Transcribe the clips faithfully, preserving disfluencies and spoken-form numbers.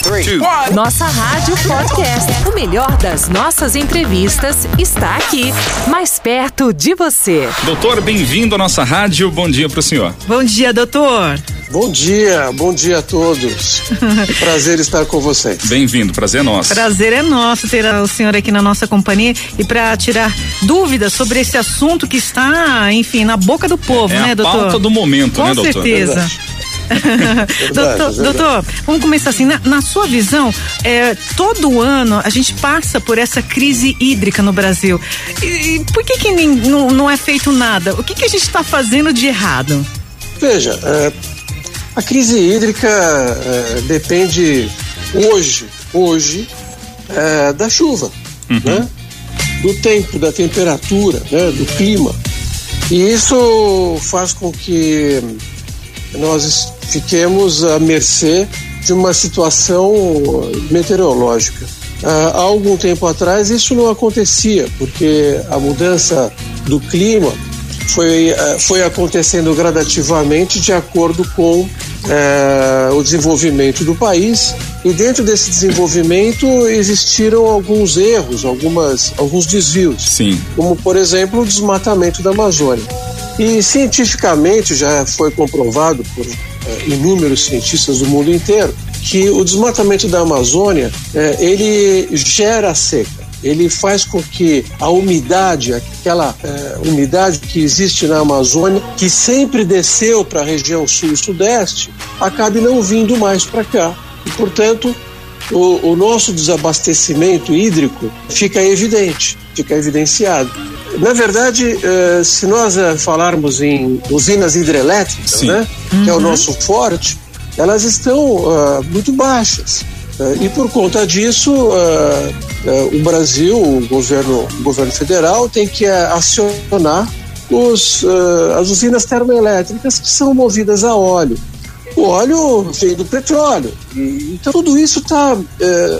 três, dois, um. Nossa Rádio Podcast. O melhor das nossas entrevistas está aqui, mais perto de você. Doutor, bem-vindo à nossa rádio. Bom dia para o senhor. Bom dia, doutor. Bom dia, bom dia a todos. Prazer estar com vocês. Bem-vindo, prazer é nosso. Prazer é nosso ter o senhor aqui na nossa companhia e para tirar dúvidas sobre esse assunto que está, enfim, na boca do povo, é, né, a doutor? É a pauta do momento, com né, doutor? Com certeza. Verdade. Verdade, doutor, verdade. doutor, vamos começar assim, na, na sua visão, é, todo ano a gente passa por essa crise hídrica no Brasil, e, e por que que nem, não, não é feito nada? O que que a gente está fazendo de errado? Veja, é, a crise hídrica é, depende hoje, hoje é, da chuva, uhum. né? Do tempo, da temperatura, né? Do clima, e isso faz com que nós fiquemos à mercê de uma situação meteorológica. Há algum tempo atrás isso não acontecia, porque a mudança do clima foi, foi acontecendo gradativamente de acordo com é, o desenvolvimento do país, e dentro desse desenvolvimento existiram alguns erros, algumas, alguns desvios. Sim. Como, por exemplo, o desmatamento da Amazônia. E cientificamente já foi comprovado por é, inúmeros cientistas do mundo inteiro que o desmatamento da Amazônia é, ele gera seca, ele faz com que a umidade, aquela é, umidade que existe na Amazônia, que sempre desceu para a região sul e sudeste, acabe não vindo mais para cá. E, portanto, o, o nosso desabastecimento hídrico fica evidente, fica evidenciado. Na verdade, se nós falarmos em usinas hidrelétricas, Sim. né, uhum. que é o nosso forte, elas estão uh, muito baixas. Uh, e por conta disso, uh, uh, o Brasil, o governo, o governo federal, tem que uh, acionar os, uh, as usinas termoelétricas que são movidas a óleo. O óleo vem do petróleo. E, então, tudo isso está uh,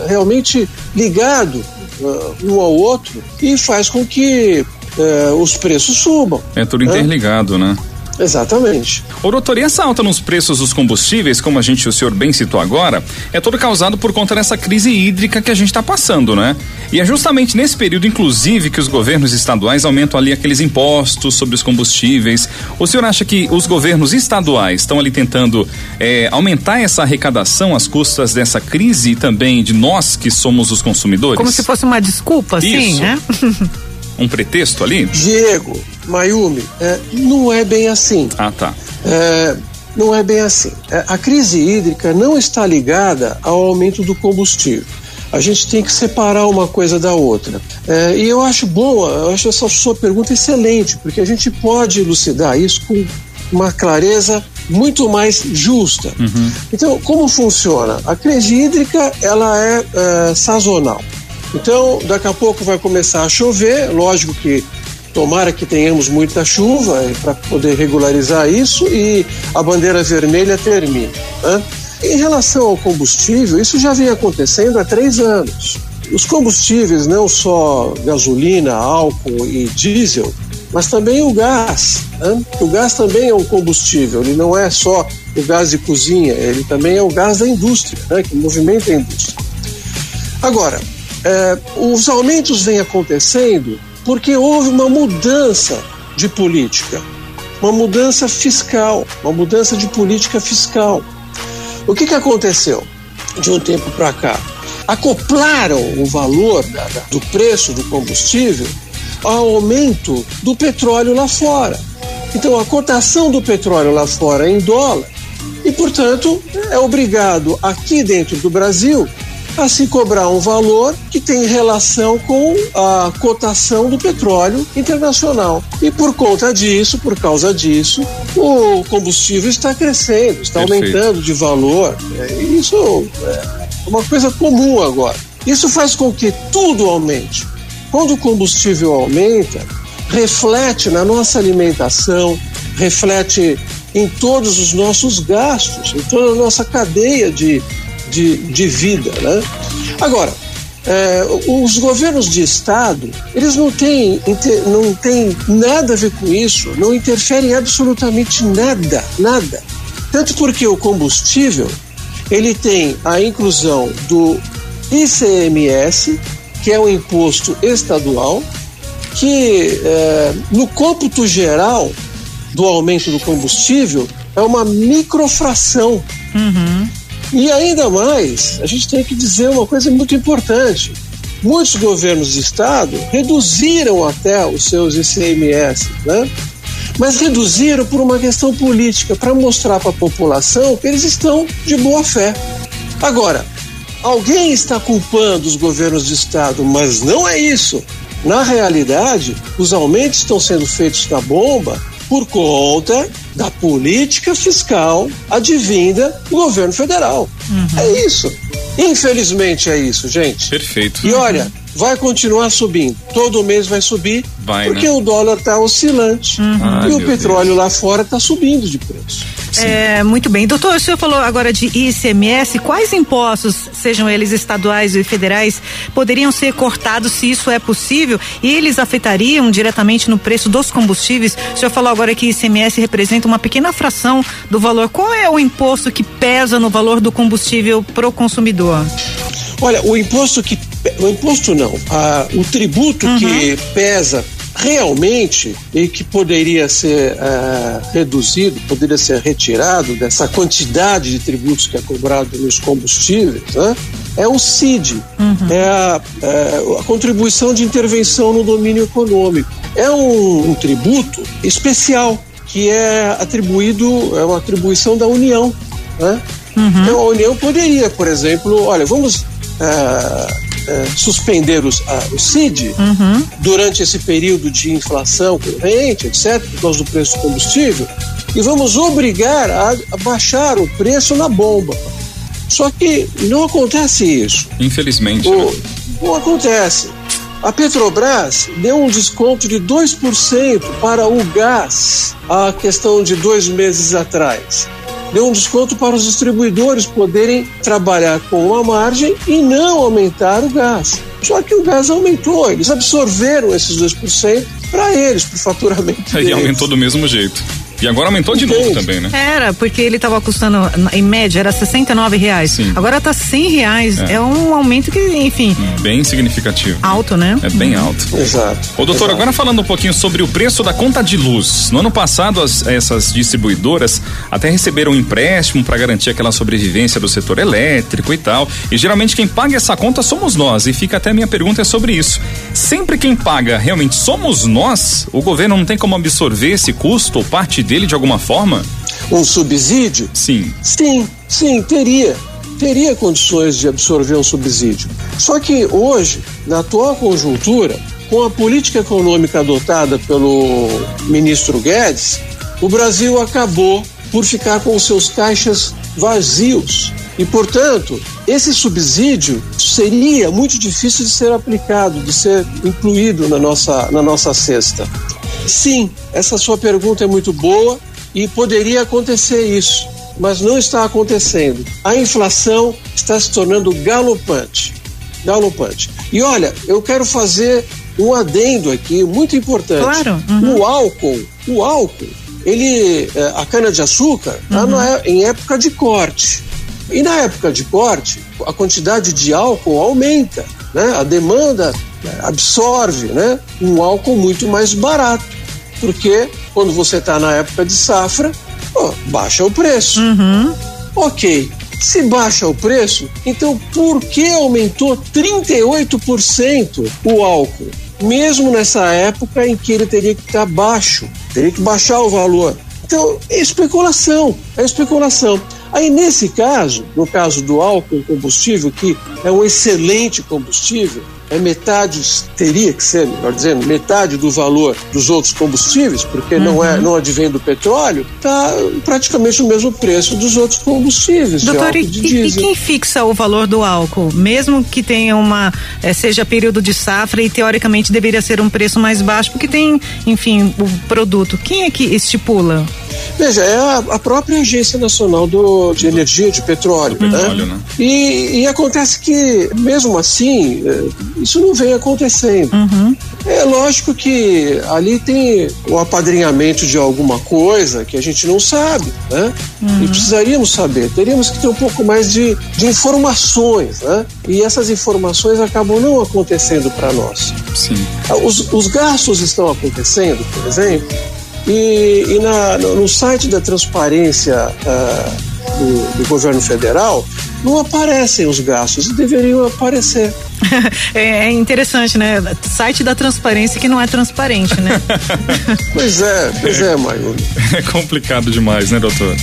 realmente ligado uh, um ao outro e faz com que É, os preços subam. É tudo interligado, né? né? Exatamente. Ô, doutor, e essa alta nos preços dos combustíveis, como a gente, o senhor bem citou agora, é todo causado por conta dessa crise hídrica que a gente está passando, né? E é justamente nesse período, inclusive, que os governos estaduais aumentam ali aqueles impostos sobre os combustíveis. O senhor acha que os governos estaduais estão ali tentando é, aumentar essa arrecadação às custas dessa crise e também de nós que somos os consumidores? Como se fosse uma desculpa, assim, né? Um pretexto ali? Diego, Mayumi, é, não é bem assim. Ah, tá. É, não é bem assim. É, a crise hídrica não está ligada ao aumento do combustível. A gente tem que separar uma coisa da outra. É, e eu acho boa, eu acho essa sua pergunta excelente, porque a gente pode elucidar isso com uma clareza muito mais justa. Uhum. Então, como funciona? A crise hídrica, ela é, é sazonal. Então, daqui a pouco vai começar a chover, lógico que tomara que tenhamos muita chuva para poder regularizar isso e a bandeira vermelha termina. Né? Em relação ao combustível, isso já vem acontecendo há três anos. Os combustíveis, não só gasolina, álcool e diesel, mas também o gás. Né? O gás também é um combustível, ele não é só o gás de cozinha, ele também é o gás da indústria, né? Que movimenta a indústria. Agora, É, os aumentos vêm acontecendo porque houve uma mudança de política, uma mudança fiscal, uma mudança de política fiscal. O que que aconteceu de um tempo para cá? Acoplaram o valor da, da, do preço do combustível ao aumento do petróleo lá fora. Então, a cotação do petróleo lá fora é em dólar e, portanto, é obrigado aqui dentro do Brasil a se cobrar um valor que tem relação com a cotação do petróleo internacional. E por conta disso, por causa disso, o combustível está crescendo, está Perfeito. Aumentando de valor. Isso é uma coisa comum agora. Isso faz com que tudo aumente. Quando o combustível aumenta, reflete na nossa alimentação, reflete em todos os nossos gastos, em toda a nossa cadeia de De, de vida, né? Agora, é, os governos de estado, eles não têm, inter, não têm nada a ver com isso, não interferem absolutamente nada, nada. Tanto porque o combustível, ele tem a inclusão do I C M S, que é um imposto estadual, que é, no cômputo geral do aumento do combustível é uma microfração. Uhum. E ainda mais, a gente tem que dizer uma coisa muito importante. Muitos governos de estado reduziram até os seus I C M S, né? Mas reduziram por uma questão política, para mostrar para a população que eles estão de boa fé. Agora, alguém está culpando os governos de estado, mas não é isso. Na realidade, os aumentos estão sendo feitos na bomba por conta da política fiscal advinda do governo federal. Uhum. É isso. Infelizmente é isso, gente. Perfeito. E olha, vai continuar subindo. Todo mês vai subir, vai, porque né? O dólar está oscilante. Uhum. Ah, e o petróleo Deus. Lá fora está subindo de preço. É, muito bem. Doutor, o senhor falou agora de I C M S. Quais impostos, sejam eles estaduais e federais, poderiam ser cortados, se isso é possível? E eles afetariam diretamente no preço dos combustíveis? O senhor falou agora que I C M S representa uma pequena fração do valor. Qual é o imposto que pesa no valor do combustível pro consumidor? Olha, o imposto que... O imposto não. A, o tributo uhum. que pesa realmente e que poderia ser uh, reduzido, poderia ser retirado dessa quantidade de tributos que é cobrado nos combustíveis, né? É o C I D E. Uhum. É a, é a contribuição de intervenção no domínio econômico. É um, um tributo especial que é atribuído, é uma atribuição da União, né? Uhum. Então a União poderia, por exemplo, olha, vamos uh, Uh, suspender os, uh, o C I D E uhum. durante esse período de inflação corrente, etcétera, por causa do preço do combustível, e vamos obrigar a, a baixar o preço na bomba. Só que não acontece isso. Infelizmente. O, né? Não acontece. A Petrobras deu um desconto de dois por cento para o gás a questão de dois meses atrás. Deu um desconto para os distribuidores poderem trabalhar com uma margem e não aumentar o gás. Só que o gás aumentou, eles absorveram esses dois por cento para eles, para o faturamento deles. E aumentou do mesmo jeito. E agora aumentou de Entendi. Novo também, né? Era, porque ele estava custando, em média, era sessenta e nove reais. Sim. Agora está cem reais. É. é um aumento que, enfim... Bem significativo. Alto, né? É bem uhum. alto. Exato. Ô, doutor, Exato. Agora falando um pouquinho sobre o preço da conta de luz. No ano passado, as, essas distribuidoras até receberam um empréstimo para garantir aquela sobrevivência do setor elétrico e tal. E geralmente quem paga essa conta somos nós. E fica até a minha pergunta é sobre isso. Sempre quem paga realmente somos nós? O governo não tem como absorver esse custo ou parte dele? Dele de alguma forma? Um subsídio? Sim. Sim, sim, teria. Teria condições de absorver um subsídio. Só que hoje, na atual conjuntura, com a política econômica adotada pelo ministro Guedes, o Brasil acabou por ficar com os seus caixas vazios. E, portanto, esse subsídio seria muito difícil de ser aplicado, de ser incluído na nossa, na nossa cesta. Sim, essa sua pergunta é muito boa e poderia acontecer isso, mas não está acontecendo. A inflação está se tornando galopante, galopante. E olha, eu quero fazer um adendo aqui, muito importante. Claro. Uhum. O álcool, o álcool, ele, a cana-de-açúcar, tá uhum. em época de corte. E na época de corte, a quantidade de álcool aumenta, né? A demanda absorve, né? Um álcool muito mais barato, porque quando você está na época de safra, oh, baixa o preço. Uhum. Ok, se baixa o preço, então por que aumentou trinta e oito por cento o álcool? Mesmo nessa época em que ele teria que estar baixo, teria que baixar o valor. Então, é especulação, é especulação. Aí, nesse caso, no caso do álcool combustível, que é um excelente combustível, é metade, teria que ser, melhor dizendo, metade do valor dos outros combustíveis, porque uhum. não, é, não advém do petróleo, está praticamente o mesmo preço dos outros combustíveis. Doutor, e, e quem fixa o valor do álcool? Mesmo que tenha uma, seja período de safra e teoricamente deveria ser um preço mais baixo, porque tem, enfim, o produto. Quem é que estipula? Veja, é a, a própria Agência Nacional do, de Energia de Petróleo, uhum. né? Petróleo, né? E, e acontece que, mesmo assim, isso não vem acontecendo. Uhum. É lógico que ali tem o apadrinhamento de alguma coisa que a gente não sabe, né? Uhum. E precisaríamos saber, teríamos que ter um pouco mais de, de informações, né? E essas informações acabam não acontecendo para nós. Sim. Os, os gastos estão acontecendo, por exemplo, e, e na, no site da transparência uh, do, do governo federal não aparecem os gastos e deveriam aparecer. É interessante, né? Site da transparência que não é transparente, né? Pois é, pois é, Maio. É complicado demais, né, doutor?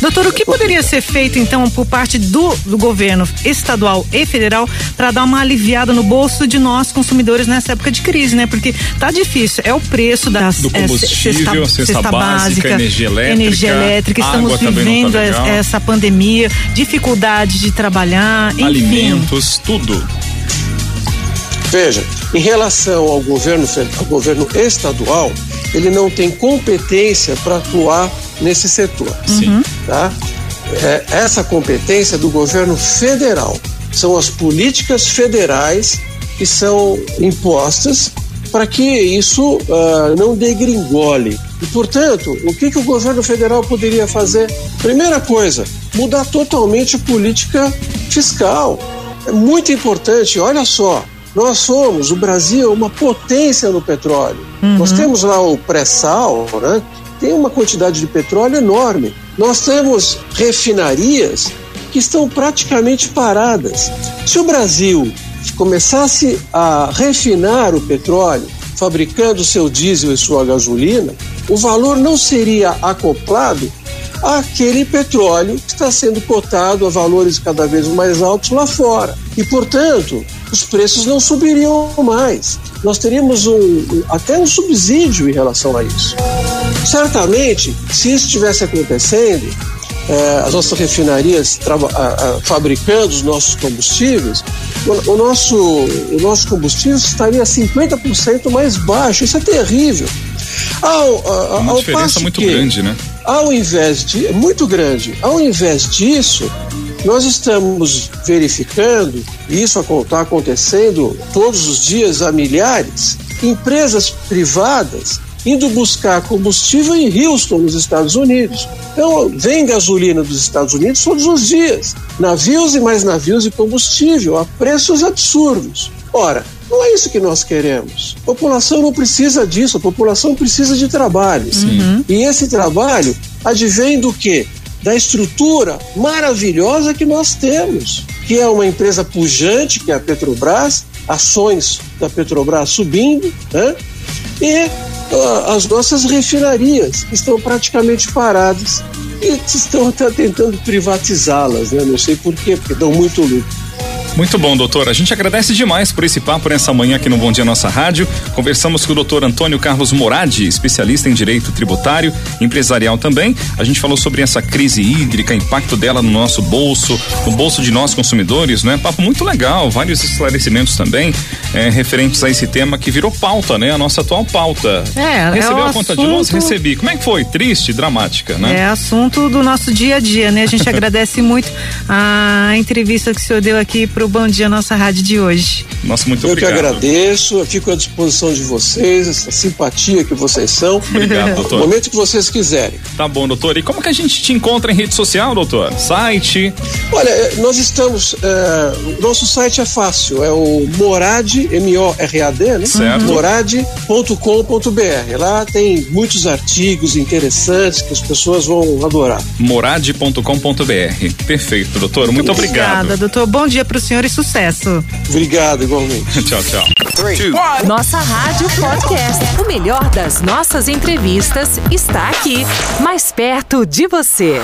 Doutor, o que poderia ser feito, então, por parte do, do governo estadual e federal para dar uma aliviada no bolso de nós, consumidores, nessa época de crise, né? Porque tá difícil, é o preço da do combustível, é, cesta, a cesta, cesta básica, básica, energia elétrica, energia elétrica estamos vivendo tá essa pandemia, dificuldade de trabalhar, enfim. Alimentos, tudo. Veja, em relação ao governo, ao governo estadual, ele não tem competência para atuar nesse setor. Sim. Tá? É, essa competência do governo federal são as políticas federais que são impostas para que isso uh, não degringole. E, portanto, o que, que o governo federal poderia fazer? Primeira coisa, mudar totalmente a política fiscal. É muito importante, olha só. Nós somos, o Brasil, uma potência no petróleo. Uhum. Nós temos lá o pré-sal, né? Tem uma quantidade de petróleo enorme. Nós temos refinarias que estão praticamente paradas. Se o Brasil começasse a refinar o petróleo, fabricando seu diesel e sua gasolina, o valor não seria acoplado àquele petróleo que está sendo cotado a valores cada vez mais altos lá fora. E, portanto, os preços não subiriam mais. Nós teríamos um, até um subsídio em relação a isso. Certamente, se isso estivesse acontecendo, eh, as nossas refinarias traba- a, a, fabricando os nossos combustíveis, o, o, nosso, o nosso combustível estaria cinquenta por cento mais baixo. Isso é terrível. Ao, a, a, Uma ao diferença muito que, grande, né? Ao invés de... Muito grande. Ao invés disso... Nós estamos verificando, e isso está acontecendo todos os dias a milhares, empresas privadas indo buscar combustível em Houston, nos Estados Unidos. Então, vem gasolina dos Estados Unidos todos os dias. Navios e mais navios de combustível a preços absurdos. Ora, não é isso que nós queremos. A população não precisa disso, a população precisa de trabalho. Sim. E esse trabalho advém do quê? Da estrutura maravilhosa que nós temos, que é uma empresa pujante, que é a Petrobras, ações da Petrobras subindo, né? E uh, as nossas refinarias estão praticamente paradas e estão até tentando privatizá-las, né? Não sei por quê, porque dão muito lucro. Muito bom, doutor. A gente agradece demais por esse papo nessa manhã aqui no Bom Dia Nossa Rádio. Conversamos com o doutor Antônio Carlos Moradi, especialista em direito tributário, empresarial também. A gente falou sobre essa crise hídrica, impacto dela no nosso bolso, no bolso de nós consumidores, né? Papo muito legal, vários esclarecimentos também é, referentes a esse tema que virou pauta, né? A nossa atual pauta. É, Recebeu é a conta assunto... de luz? Recebi. Como é que foi? Triste, dramática, né? É assunto do nosso dia a dia, né? A gente agradece muito a entrevista que o senhor deu aqui pro o Bom Dia Nossa Rádio de hoje. Nossa, muito obrigado. Eu que agradeço, eu fico à disposição de vocês, essa simpatia que vocês são. Obrigado, doutor. No momento que vocês quiserem. Tá bom, doutor. E como que a gente te encontra em rede social, doutor? Site? Olha, nós estamos, é, nosso site é fácil, é o Morad, M O R A D, né? Certo. morad ponto com ponto b r. Lá tem muitos artigos interessantes que as pessoas vão adorar. morad ponto com ponto b r. Perfeito, doutor. Muito obrigado. Obrigada, doutor. Bom dia pro senhor e sucesso. Obrigado, igualmente. Tchau, tchau. três, dois, um. Nossa Rádio Podcast. O melhor das nossas entrevistas está aqui, mais perto de você.